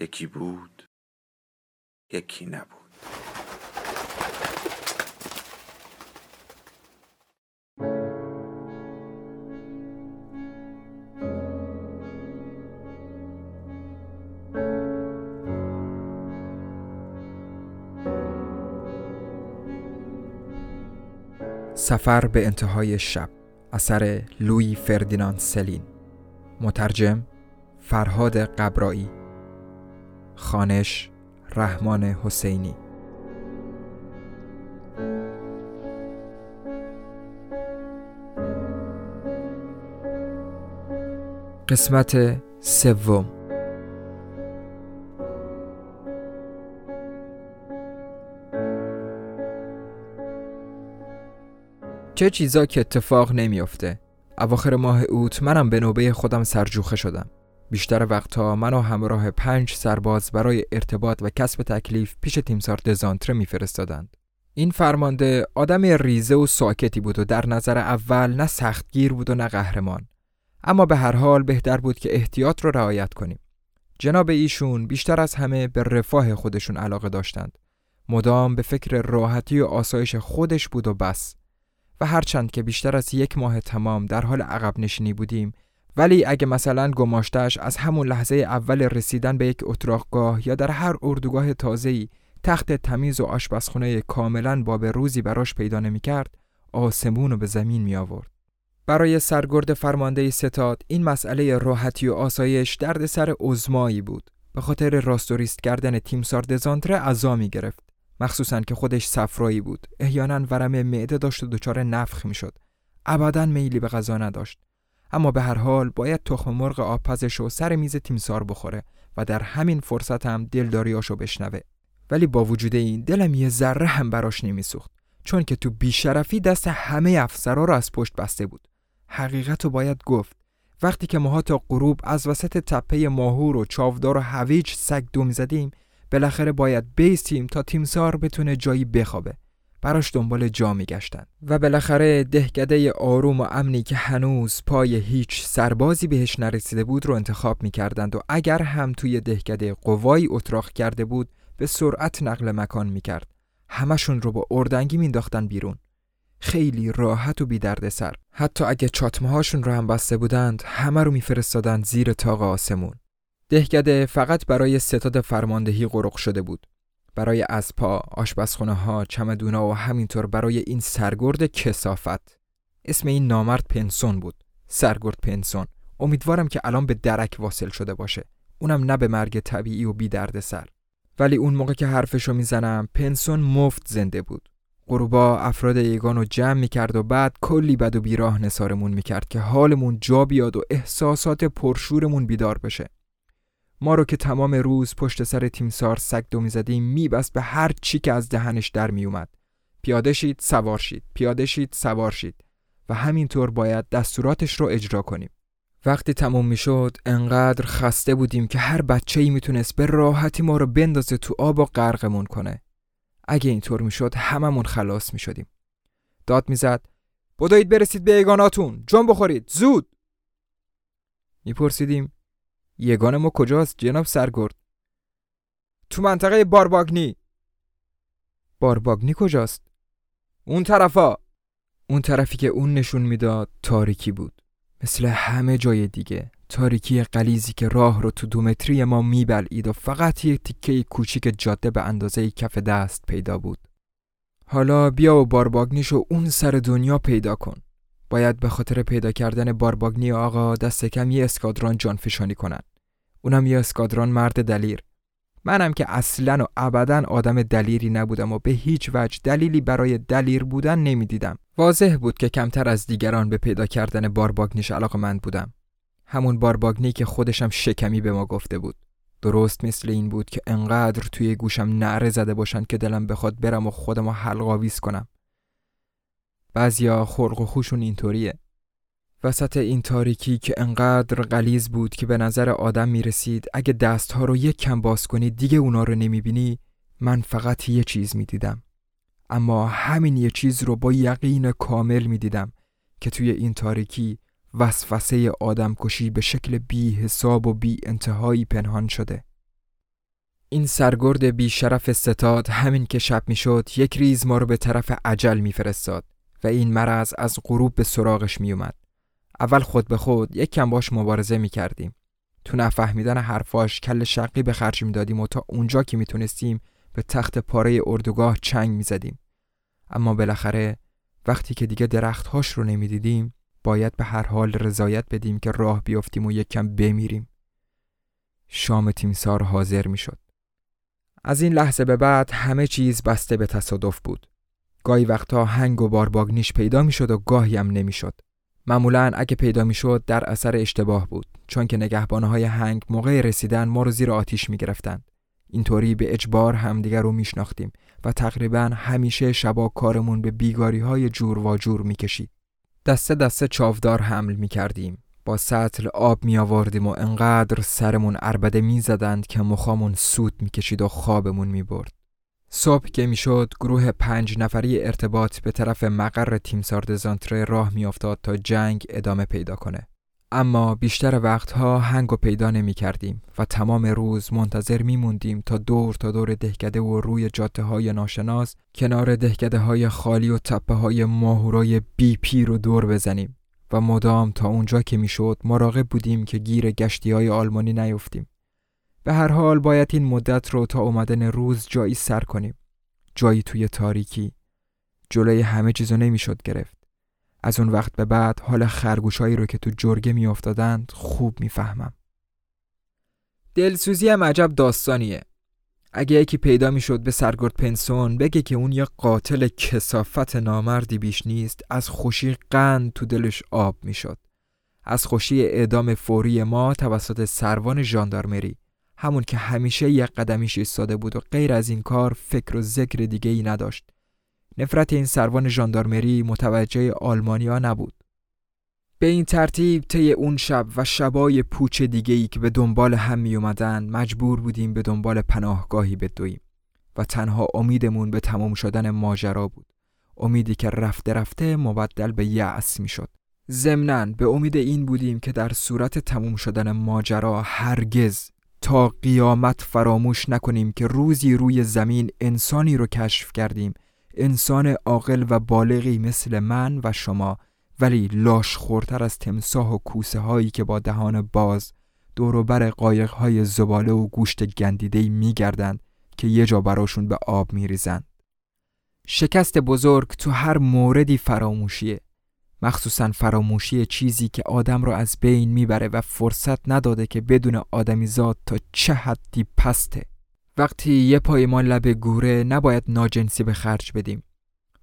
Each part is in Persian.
یکی بود، یکی نبود. سفر به انتهای شب، اثر لویی فردینان سلین، مترجم فرهاد قبرائی، خوانش رحمان حسینی. قسمت سوم. چه چیزا که اتفاق نمیفته. اواخر ماه اوت منم به نوبه خودم سرجوخه شدم. بیشتر وقتها منو همراه 5 سرباز برای ارتباط و کسب تکلیف پیش تیمسار دزانتر میفرستادند. این فرمانده آدم ریزه و ساکتی بود و در نظر اول نه سختگیر بود و نه قهرمان، اما به هر حال بهتر بود که احتیاط رو رعایت کنیم. جناب ایشون بیشتر از همه به رفاه خودشون علاقه داشتند. مدام به فکر راحتی و آسایش خودش بود و بس. و هرچند که بیشتر از 1 ماه تمام در حال عقب نشینی بودیم، ولی اگه مثلا گماشتهش از همون لحظه اول رسیدن به 1 اتراقگاه یا در هر اردوگاه تازه‌ای تخت تمیز و آشپزخونه کاملاً باب روزی براش پیدا نمی‌کرد، آسمون رو به زمین می‌آورد. برای سرگرد فرمانده ستاد این مسئله راحتی و آسایش دردسر عظمایی بود. به خاطر راست و ریست کردن تیمسار دزانتر عزا می‌گرفت، مخصوصاً که خودش صفرایی بود، احیاناً ورم معده داشت و دچار نفخ می‌شد. ابداً میلی به غذا نداشت، اما به هر حال باید تخم مرغ آبپزشو سر میز تیمسار بخوره و در همین فرصت هم دلداریاشو بشنوه. ولی با وجود این دلم یه ذره هم براش نمیسوخت، چون که تو بیشرفی دست همه افسرا رو از پشت بسته بود. حقیقتو باید گفت، وقتی که ماها تا غروب از وسط تپه ماهور و چاودار و هویج سگ دو میزدیم، بالاخره باید بیستیم تا تیمسار بتونه جایی بخوابه. براش دنبال جا میگشتن و بالاخره دهکده آروم و امنی که هنوز پای هیچ سربازی بهش نرسیده بود رو انتخاب میکردند و اگر هم توی دهکده قوایی اتراق کرده بود به سرعت نقل مکان میکرد. همشون رو با اردنگی مینداختن بیرون، خیلی راحت و بی درد سر. حتی اگه چاتمهاشون رو هم بسته بودند، همه رو میفرستادن زیر طاق آسمون. دهکده فقط برای ستاد فرماندهی غرق شده بود، برای اسب‌ها، آشپزخونه‌ها، چمدون‌ها و همینطور برای این سرگرد کثافت. اسم این نامرد پنسون بود، سرگرد پنسون. امیدوارم که الان به درک واصل شده باشه، اونم نه به مرگ طبیعی و بی درد سر. ولی اون موقع که حرفشو میزنم پنسون مفت زنده بود. غروبا افراد یگانو جمع میکرد و بعد کلی بد و بیراه نثارمون میکرد که حالمون جا بیاد و احساسات پرشورمون بیدار بشه. ما رو که تمام روز پشت سر تیمسار سگ دو میزدیم، میبست به هر چی که از دهنش در میومد. پیاده شید، سوار شید، پیاده شید، سوار شید و همینطور باید دستوراتش رو اجرا کنیم. وقتی تموم میشد انقدر خسته بودیم که هر بچه‌ای میتونست به راحتی ما رو بندازه تو آب و غرقمون کنه. اگه اینطور میشد هممون خلاص میشدیم. داد میزد: بدوید برسید به یگاناتون، جون بخورید، زود. میپرسیدیم: یگان ما کجاست جناب سرگرد؟ تو منطقه بارباگنی. بارباگنی کجاست؟ اون طرفا. اون طرفی که اون نشون میداد تاریکی بود، مثل همه جای دیگه، تاریکی غلیظی که راه رو تو 2 متری ما میبلعید و فقط یه تیکه کوچیک جاده به اندازه کف دست پیدا بود. حالا بیا و بارباگنیشو اون سر دنیا پیدا کن. باید به خاطر پیدا کردن بارباگنی آقا دست کم یه اسکادران جانفشانی کنن. اونم یه اسکادران مرد دلیر. منم که اصلاً و ابداً آدم دلیری نبودم و به هیچ وجه دلیلی برای دلیر بودن نمیدیدم. واضح بود که کمتر از دیگران به پیدا کردن بارباگنیش علاقه‌مند بودم. همون بارباگنی که خودشم شکمی به ما گفته بود. درست مثل این بود که انقدر توی گوشم نعره زده باشن که دلم بخواد برم و خودم رو حلق‌آویز کنم. بعضیا خلق و خوشون اینطوریه. وسط این تاریکی که انقدر غلیظ بود که به نظر آدم میرسید اگه دست‌ها رو یک کم باز کنی دیگه اونا رو نمیبینی، من فقط یه چیز میدیدم. اما همین یه چیز رو با یقین کامل میدیدم که توی این تاریکی وسوسه آدم کشی به شکل بی حساب و بی انتهایی پنهان شده. این سرگرد بی شرف ستاد همین که شب میشد یک ریز ما رو به طرف اجل میفرستاد و این مرض از غروب به سراغش میومد. اول خود به خود یک کم باش مبارزه میکردیم. تو نفهمیدن حرفاش کل شقی به خرج میدادیم و تا اونجا که میتونستیم به تخت پاره اردوگاه چنگ میزدیم. اما بالاخره وقتی که دیگه درختهاش رو نمیدیدیم باید به هر حال رضایت بدیم که راه بیافتیم و یک کم بمیریم. شام تیمسار حاضر میشد. از این لحظه به بعد همه چیز بسته به تصادف بود. گاهی وقتا هنگ و بارباگنیش پیدا میشد و گاهی هم نمیشد. معمولاً اگه پیدا میشد در اثر اشتباه بود، چون که نگهبانهای هنگ موقع رسیدن ما رو زیر آتیش میگرفتند. اینطوری به اجبار همدیگر رو میشناختیم و تقریباً همیشه شبا کارمون به بیگاریهای جور و جور میکشید. دسته دسته چاودار حمل میکردیم، با سطل آب میآوردیم و انقدر سرمون عربده میزدند که مخامون سود میکشید و خوابمون میبرد. صبح که میشد گروه 5 نفری ارتباط به طرف مقر تیمسار دزانتر راه میافتاد تا جنگ ادامه پیدا کنه. اما بیشتر وقتها هنگو پیدا نمیکردیم و تمام روز منتظر میموندیم تا دور تا دور دهکده و روی جاده های ناشناس کنار دهکده های خالی و تپه های ماهورای بی پی رو دور بزنیم و مدام تا اونجا که میشد مراقب بودیم که گیر گشتی های آلمانی نیفتیم. به هر حال باید این مدت رو تا اومدن روز جایی سر کنیم. جایی توی تاریکی. جلوی همه چیزو نمیشد گرفت. از اون وقت به بعد حال خرگوشایی رو که تو جرگه میافتادند خوب میفهمم. دلسوزی هم عجب داستانیه. اگه یکی پیدا میشد به سرگرد پنسون بگه که اون یه قاتل کثافت نامردی بیش نیست، از خوشی قند تو دلش آب میشد. از خوشی اعدام فوری ما توسط سروان ژاندارمری، همون که همیشه یک قدمیش ایستاده بود و غیر از این کار فکر و ذکر دیگه ای نداشت. نفرت این سروان ژاندارمری متوجه آلمانیا نبود. به این ترتیب طی اون شب و شبای پوچ دیگه ای که به دنبال هم می اومدن مجبور بودیم به دنبال پناهگاهی بدویم و تنها امیدمون به تمام شدن ماجرا بود. امیدی که رفته رفته مبدل به یأس می شد. ضمناً به امید این بودیم که در صورت تمام شدن ماجرا هرگز تا قیامت فراموش نکنیم که روزی روی زمین انسانی رو کشف کردیم، انسان عاقل و بالغی مثل من و شما، ولی لاش خورتر از تمساح و کوسه هایی که با دهان باز دوروبر قایق های زباله و گوشت گندیدهی میگردند که یه جا براشون به آب میریزند. شکست بزرگ تو هر موردی فراموشیه، مخصوصاً فراموشی چیزی که آدم رو از بین میبره و فرصت نداده که بدون آدمیزاد تا چه حدی پسته. وقتی یه پای ما لب گوره نباید ناجنسی به خرج بدیم،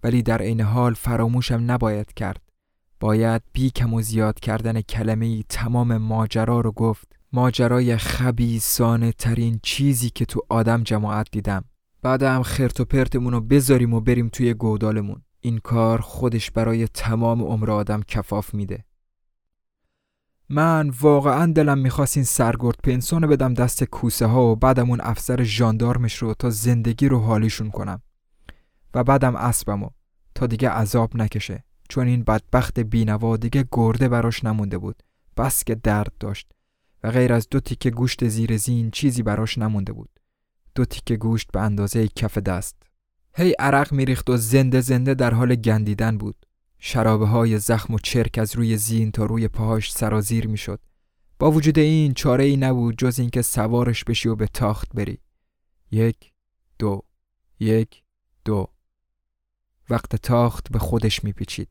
ولی در این حال فراموشم نباید کرد. باید بی کم و زیاد کردن کلمه‌ای تمام ماجرا رو گفت، ماجرای خبیثانه ترین چیزی که تو آدم جماعت دیدم. بعدم خرت و پرتمون رو بذاریم و بریم توی گودالمون. این کار خودش برای تمام عمر آدم کفاف میده. من واقعا دلم میخواست این سرگرد پنسون رو بدم دست کوسه ها و بعدم اون افسر ژاندارمش رو تا زندگی رو حالیشون کنم و بعدم اسبمو تا دیگه عذاب نکشه، چون این بدبخت بینوا دیگه گرده براش نمونده بود، بس که درد داشت و غیر از 2 تیکه گوشت زیر زین چیزی براش نمونده بود. 2 تیکه گوشت به اندازه کف دست. هی عرق میریخت و زنده زنده در حال گندیدن بود. شرابه های زخم و چرک از روی زین تا روی پاهاش سرازیر میشد. با وجود این چاره ای نبود جز اینکه سوارش بشی و به تاخت بری. 1 2 1 2. وقت تاخت به خودش میپیچید،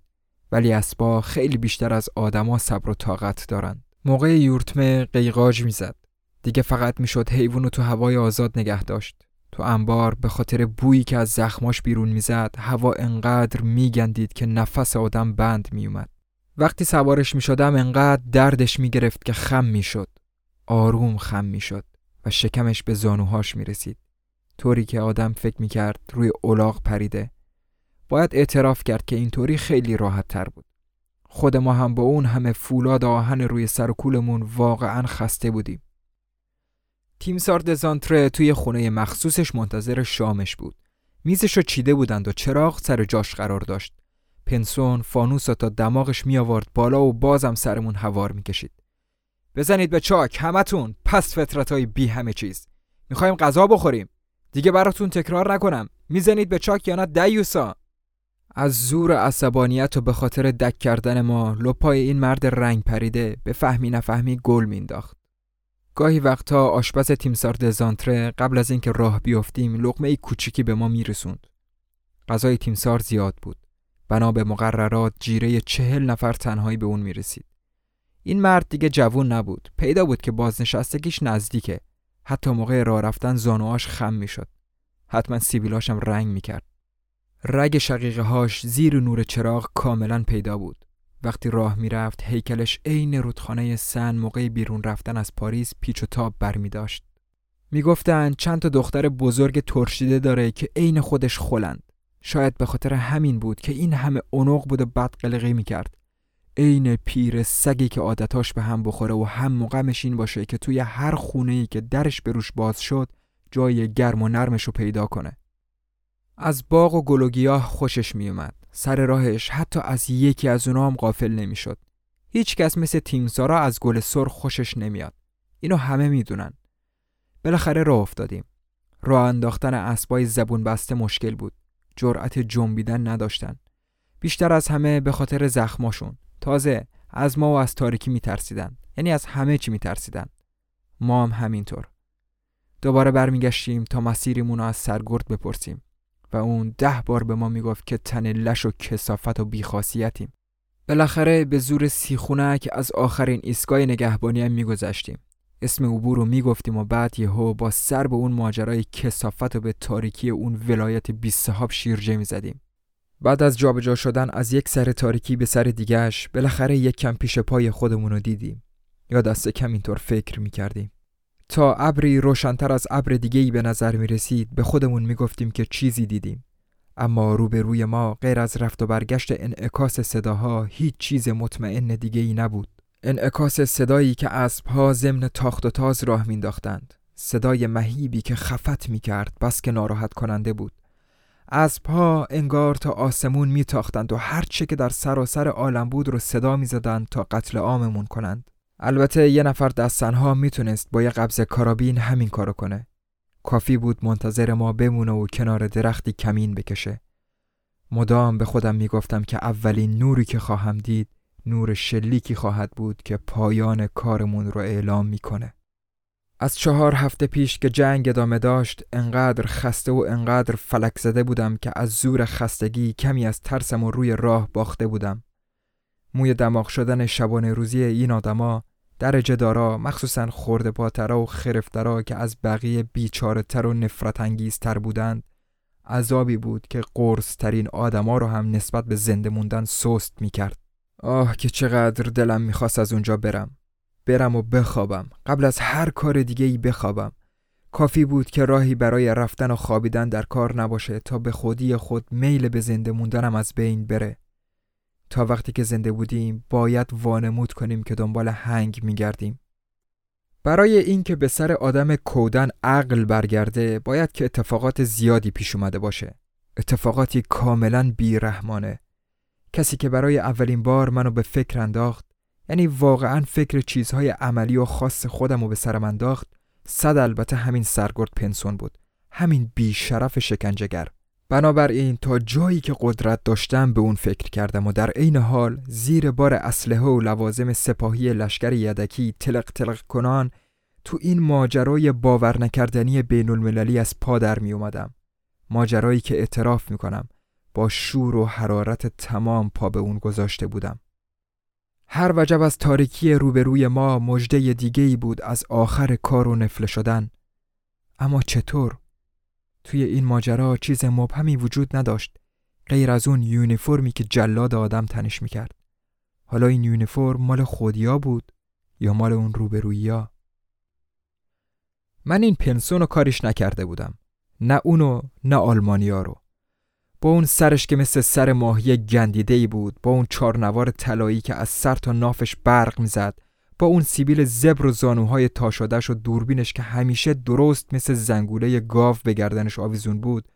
ولی اسبا خیلی بیشتر از آدما صبر و طاقت دارند. موقع یورتمه قیقاج میزد. دیگه فقط میشد حیوانو تو هوای آزاد نگه داشت. تو انبار به خاطر بویی که از زخماش بیرون میزد هوا انقدر میگندید که نفس آدم بند میومد. وقتی سوارش می شدم انقدر دردش می گرفت که خم می شد. آروم خم می شد و شکمش به زانوهاش می رسید. طوری که آدم فکر می کرد روی الاغ پریده. باید اعتراف کرد که اینطوری خیلی راحت تر بود. خود ما هم با اون همه فولاد آهن روی سر و کولمون واقعا خسته بودیم. تیمسار دزانتر توی خونه مخصوصش منتظر شامش بود. میزشو چیده بودند و چراغ سر جاش قرار داشت. پنسون فانوسو تا دماغش می آورد بالا و بازم سرمون هوار می کشید. بزنید به چاک همتون، پس فطرتای بی همه چیز. میخوایم غذا بخوریم. دیگه براتون تکرار نکنم. میزنید به چاک یا نه دیوسا. از زور عصبانیت و به خاطر دک کردن ما لپای این مرد رنگ پریده به فهمی نفهمی گل مینداخت. گاهی وقتا آشپز تیمسار دزانتر قبل از اینکه راه بیافتیم لقمه‌ای کوچیکی به ما میرسوند. غذای تیمسار زیاد بود. بنا به مقررات جیره 40 نفر تنهایی به اون میرسید. این مرد دیگه جوون نبود. پیدا بود که بازنشستگیش نزدیکه. حتی موقع راه رفتن زانوهاش خم میشد. حتما سیبیلاشم رنگ میکرد. رگ شقیقه‌هاش زیر نور چراغ کاملا پیدا بود. وقتی راه میرفت هیکلش عین رودخانه سن موقع بیرون رفتن از پاریس پیچ و تاب برمی‌داشت. میگفتند چند تا دختر بزرگ ترشیده داره که عین خودش خلند. شاید به خاطر همین بود که این همه اونق بود و بد قلقی می‌کرد. عین پیر سگی که عادتاش به هم بخوره و هم مقامش این باشه که توی هر خونه‌ای که درش بروش باز شد جای گرم و نرمشو پیدا کنه. از باغ و گل و گیاه خوشش میومد. سر راهش حتی از یکی از اونا هم غافل نمیشد. هیچ کس مثل تیمسارا از گل سرخ خوشش نمیاد. اینو همه میدونن. بالاخره راه افتادیم. راه انداختن اسبای زبون بسته مشکل بود. جرأت جنبیدن نداشتن. بیشتر از همه به خاطر زخماشون. تازه از ما و از تاریکی میترسیدن. یعنی از همه چی میترسیدن. ما هم همینطور. دوباره برمیگشتیم تا مسیرمون رو از سرگرد بپرسیم. و اون 10 بار به ما میگفت که تن لش و کثافت و بیخاصیتیم. بالاخره به زور سیخونک از آخرین ایستگاه نگهبانی هم میگذشتیم. اسم عبور رو میگفتیم و بعد یهو با سر به اون ماجرای کثافت و به تاریکی اون ولایت بی صحاب شیرجه میزدیم. بعد از جابجا شدن از یک سر تاریکی به سر دیگه‌اش بالاخره یک کم پیش پای خودمون رو دیدیم. یا دست کم اینطور فکر میکردیم. تا ابری روشن‌تر از ابر دیگه‌ای به نظر می‌رسید به خودمون می‌گفتیم که چیزی دیدیم، اما روبروی ما غیر از رفت و برگشت انعکاس صداها هیچ چیز مطمئن دیگه‌ای نبود. انعکاس صدایی که اسب‌ها ضمن تاخت و تاز راه می‌انداختند، صدای مهیبی که خفت می‌کرد بس که ناراحت کننده بود. اسب‌ها انگار تا آسمون می‌تاختند و هر چه که در سراسر عالم بود رو صدا می‌زدند تا قتل عاممون کنند. البته یه نفر دستنها میتونست با یه قبض کارابین همین کارو کنه. کافی بود منتظر ما بمونه و کنار درختی کمین بکشه. مدام به خودم میگفتم که اولین نوری که خواهم دید نور شلیکی خواهد بود که پایان کارمون رو اعلام میکنه. از 4 هفته پیش که جنگ ادامه داشت انقدر خسته و انقدر فلک زده بودم که از زور خستگی کمی از ترسم و روی راه باخته بودم. موی دماغ شدن شبانه روزی این آدما، درجه دارا، مخصوصاً خرده‌پاترا و خرفترا که از بقیه بیچاره‌تر و نفرت انگیزتر بودند، عذابی بود که قرص‌ترین آدما رو هم نسبت به زنده موندن سست می‌کرد. آه که چقدر دلم می‌خواست از اونجا برم و بخوابم، قبل از هر کار دیگه‌ای بخوابم. کافی بود که راهی برای رفتن و خوابیدن در کار نباشه تا به خودی خود میل به زنده موندنم از بین بره. تا وقتی که زنده بودیم باید وانمود کنیم که دنبال هنگ می‌گردیم. برای این که به سر آدم کودن عقل برگرده باید که اتفاقات زیادی پیش اومده باشه. اتفاقاتی کاملاً بیرحمانه. کسی که برای اولین بار منو به فکر انداخت، یعنی واقعاً فکر چیزهای عملی و خاص خودمو به سرم انداخت، صد البته همین سرگرد پنسون بود. همین بی‌شرف شکنجه‌گر. بنابراین تا جایی که قدرت داشتم به اون فکر کردم و در عین حال زیر بار اسلحه و لوازم سپاهی لشکر یدکی تلق تلق کنان تو این ماجرای باور نکردنی بین المللی از پا در می اومدم. ماجرایی که اعتراف می کنم با شور و حرارت تمام پا به اون گذاشته بودم. هر وجب از تاریکی روبروی ما مژده دیگه‌ای بود از آخر کار و نفله شدن. اما چطور؟ توی این ماجرا چیز مبهمی وجود نداشت غیر از اون یونیفرمی که جلاد آدم تنش میکرد. حالا این یونیفرم مال خودیا بود یا مال اون روبروییا؟ من این پنسون رو کارش نکرده بودم، نه اونو نه آلمانیا رو. با اون سرش که مثل سر ماهی گندیده‌ای بود، با اون چارنوار طلایی که از سر تا نافش برق می‌زد، با اون سیبیل زبر و زانوهای تا شده‌اش و دوربینش که همیشه درست مثل زنگوله گاو به گردنش آویزون بود،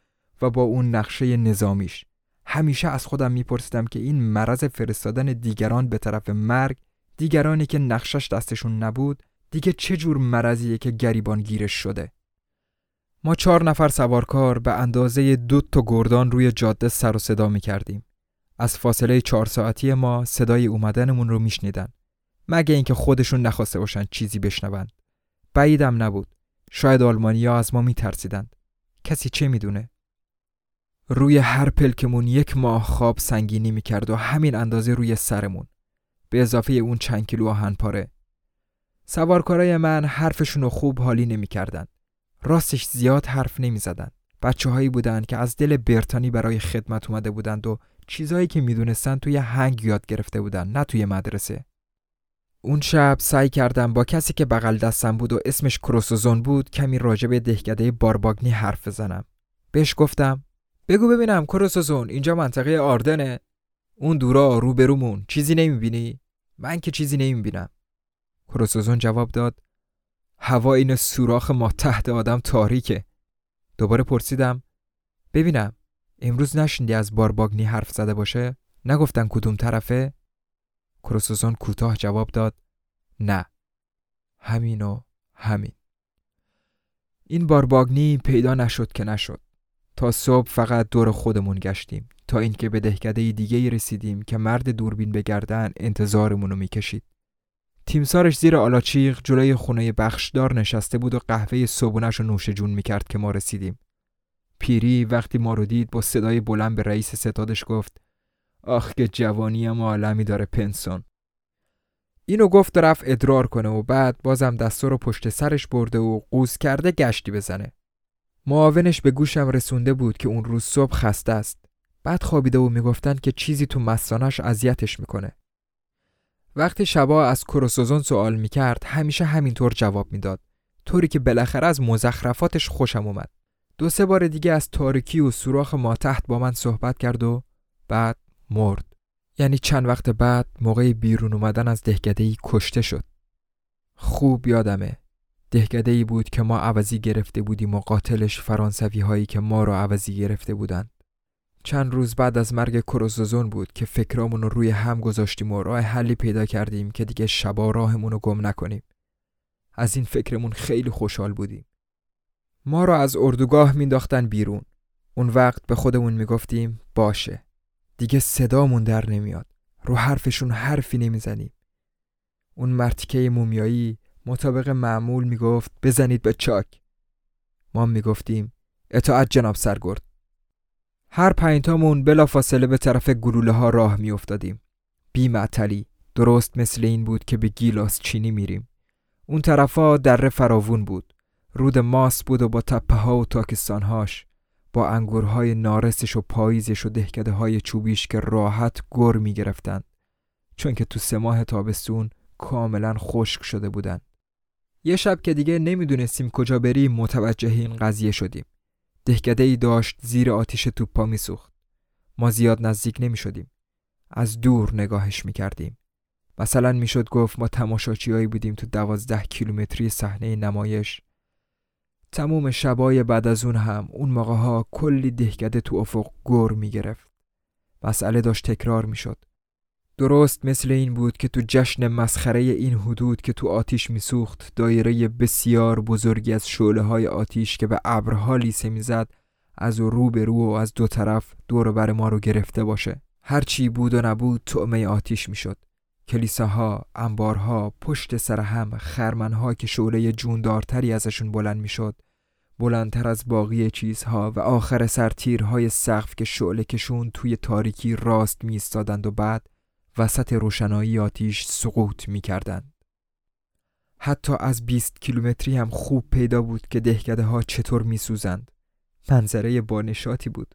و با اون نقشه نظامیش. همیشه از خودم میپرسیدم که این مرض فرستادن دیگران به طرف مرگ، دیگرانی که نقشش دستشون نبود، دیگه چه جور مرضیه که گریبان گیرش شده. ما 4 نفر سوارکار به اندازه 2 تا گردان روی جاده سر و صدا می‌کردیم. از فاصله 4 ساعتی ما صدای اومدنمون رو میشنیدن، مگه اینکه خودشون نخواسته باشن چیزی بشنوند. بعیدم نبود، شاید آلمانی‌ها از ما میترسیدند، کسی چه میدونه. روی هر پلکمون 1 ماه خواب سنگینی میکرد و همین اندازه روی سرمون، به اضافه اون چند کیلو آهنپاره. سوارکارای من حرفشون خوب حالی نمی‌کردن، راستش زیاد حرف نمی‌زدن. بچه‌هایی بودند که از دل برتانی برای خدمت اومده بودند و چیزایی که می‌دونستان توی هنگ یاد گرفته بودند، نه توی مدرسه. اون شب سعی کردم با کسی که بغل دستم بود و اسمش کروسوزون بود کمی راجع به دهکده بارباگنی حرف بزنم. بهش گفتم: بگو ببینم کروسوزون، اینجا منطقه آردنه؟ اون دورا روبرومون چیزی نمی‌بینی؟ من که چیزی نمی‌بینم. کروسوزون جواب داد: هوا این سوراخ ما تحت آدم تاریکه. دوباره پرسیدم: ببینم امروز نشنیدی از بارباگنی حرف زده باشه؟ نگفتن کدوم طرفه؟ کروسوزون کوتاه جواب داد: نه، همین و همین. این بارباگنی پیدا نشد که نشد. تا صبح فقط دور خودمون گشتیم، تا اینکه به دهکده دیگه‌ای رسیدیم که مرد دوربین به گردن انتظارمون رو می‌کشید. تیمسارش زیر آلاچیق جلوی خونه بخشدار نشسته بود و قهوه صبحونه‌شو نوش جون می‌کرد که ما رسیدیم. پیری وقتی ما رو دید با صدای بلند به رئیس ستادش گفت: آخ که جوانیم عالمی داره پنسون. اینو گفت رفت ادرار کنه و بعد بازم دستو رو پشت سرش برده و قوز کرده گشتی بزنه. معاونش به گوشم رسونده بود که اون روز صبح خسته است، بعد خوابیده و میگفتن که چیزی تو مثانه‌اش اذیتش میکنه. وقتی شبا از کروسوزون سوال میکرد همیشه همینطور جواب میداد، طوری که بالاخره از مزخرفاتش خوشم اومد. 2-3 بار دیگه از تاریکی و سوراخ ما تحت با من صحبت کرد و بعد مرد. یعنی چند وقت بعد موقع بیرون اومدن از دهکده‌ای کشته شد. خوب یادمه، دهکده‌ای بود که ما عوضی گرفته بودیم و قاتلش فرانسوی هایی که ما رو عوضی گرفته بودند. چند روز بعد از مرگ کروسوزون بود که فکرامون رو روی هم گذاشتیم و راه حلی پیدا کردیم که دیگه شبا راهمون رو گم نکنیم. از این فکرمون خیلی خوشحال بودیم. ما رو از اردوگاه مینداختن بیرون. اون وقت به خودمون میگفتیم باشه، دیگه صدامون در نمیاد، رو حرفشون حرفی نمیزنیم. اون مرتیکه مومیایی مطابق معمول میگفت بزنید به چاک. ما میگفتیم اطاعت جناب سرگرد. هر 5 تامون بلا فاصله به طرف گلوله ها راه می افتادیم، بی معطلی. درست مثل این بود که به گیلاس چینی میریم. اون طرفا دره فراوون بود، رود ماس بود و با تپه ها و تاکستان هاش، با انگورهای نارسش و پاییزش و دهکده های چوبیش که راحت گر می گرفتن، چون که تو 3 ماه تابستون کاملا خشک شده بودن. یه شب که دیگه نمیدونستیم کجا بریم متوجه این قضیه شدیم. دهکده‌ای داشت زیر آتش توپا میسوخت. ما زیاد نزدیک نمیشدیم، از دور نگاهش میکردیم. مثلا میشد گفت ما تماشاچیایی بودیم تو 12 کیلومتری صحنه نمایش. تمام شبای بعد از اون هم اون موقعها کلی دهکده تو افق گر میگرفت. مسئله داشت تکرار میشد. درست مثل این بود که تو جشن مسخره این حدود که تو آتیش میسوخت، دایره بسیار بزرگی از شعله‌های آتیش که به ابرها لیسه میزد از رو به رو و از 2 طرف دور بر ما رو گرفته باشه. هر چی بود و نبود طعمه آتیش میشد. کلیساها، انبارها، پشت سر هم خرمنها که شعله جوندارتری ازشون بلند میشد، بلندتر از باقی چیزها، و آخر سر تیرهای سقف که شعله کشون توی تاریکی راست میایستادند و بعد وسط روشنایی آتیش سقوط می کردند. حتی از 20 کیلومتری هم خوب پیدا بود که دهکده ها چطور می سوزند. منظره بانشاتی بود.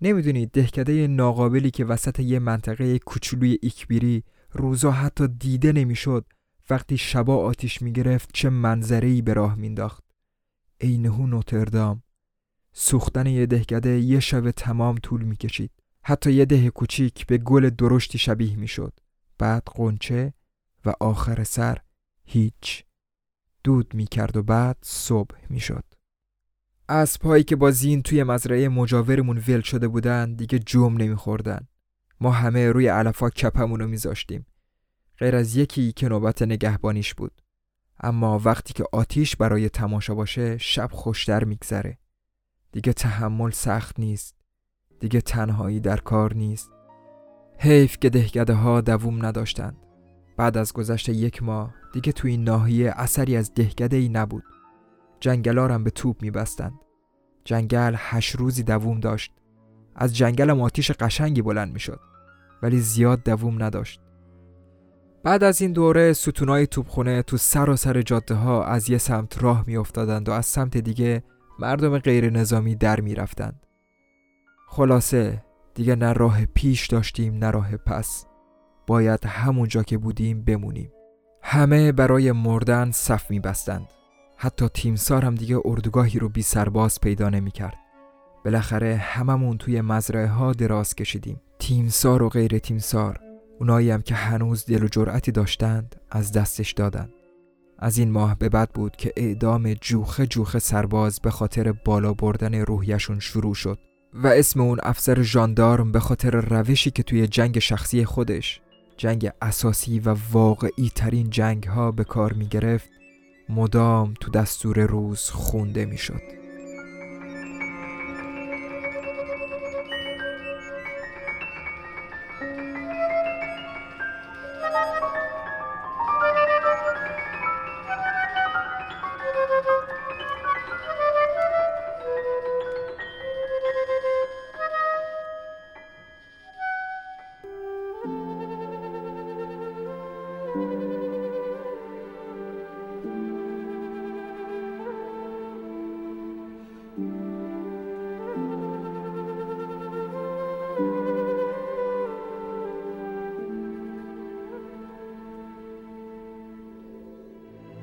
نمی دونید دهکده ناقابلی که وسط یه منطقه کوچولوی ایکبیری روزا حتی دیده نمیشد. وقتی شبا آتیش میگرفت چه منظره‌ای به راه مینداخت. عینه نوتردام. سوختن یه دهکده یه شب تمام طول میکشید. حتی یه ده کوچیک به گل درشتی شبیه میشد. بعد غنچه و آخر سر هیچ. دود میکرد و بعد صبح میشد. اسب‌هایی که با زین توی مزرعه مجاورمون ول شده بودن دیگه جوم نمیخوردن. ما همه روی علفا کپمونو میذاشتیم. غیر از یکی که نوبت نگهبانیش بود. اما وقتی که آتیش برای تماشا باشه شب خوشتر میگذره. دیگه تحمل سخت نیست. دیگه تنهایی در کار نیست. حیف که دهکده ها دووم نداشتند. بعد از گذشت یک ماه دیگه توی این ناحیه اثری از دهکده‌ای نبود. جنگلارم به توپ میبستند. جنگل 8 روزی دووم داشت. از جنگلم آتیش قشنگی بلند میشد. ولی زیاد دووم نداشت. بعد از این دوره ستونای توپخانه تو سراسر جاده ها از یه سمت راه میافتادند و از سمت دیگه مردم غیر نظامی در میرفتند. خلاصه دیگه نه راه پیش داشتیم نه راه پس. باید همونجا که بودیم بمونیم. همه برای مردن صف میبستند. حتی تیمسار هم دیگه اردوگاهی رو بی سرباز پیدا نمی‌کرد. بالاخره هممون توی مزرعه ها دراز کشیدیم. تیمسار و غیر تیمسار، اونایی هم که هنوز دل و جرأتی داشتند از دستش دادن. از این ماه به بعد بود که اعدام جوخه جوخه سرباز به خاطر بالا بردن روحیشون شروع شد و اسم اون افسر ژاندارم به خاطر روشی که توی جنگ شخصی خودش، جنگ اساسی و واقعی ترین جنگ ها به کار می گرفت، مدام تو دستور روز خونده می شد.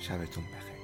شبتون بخیر.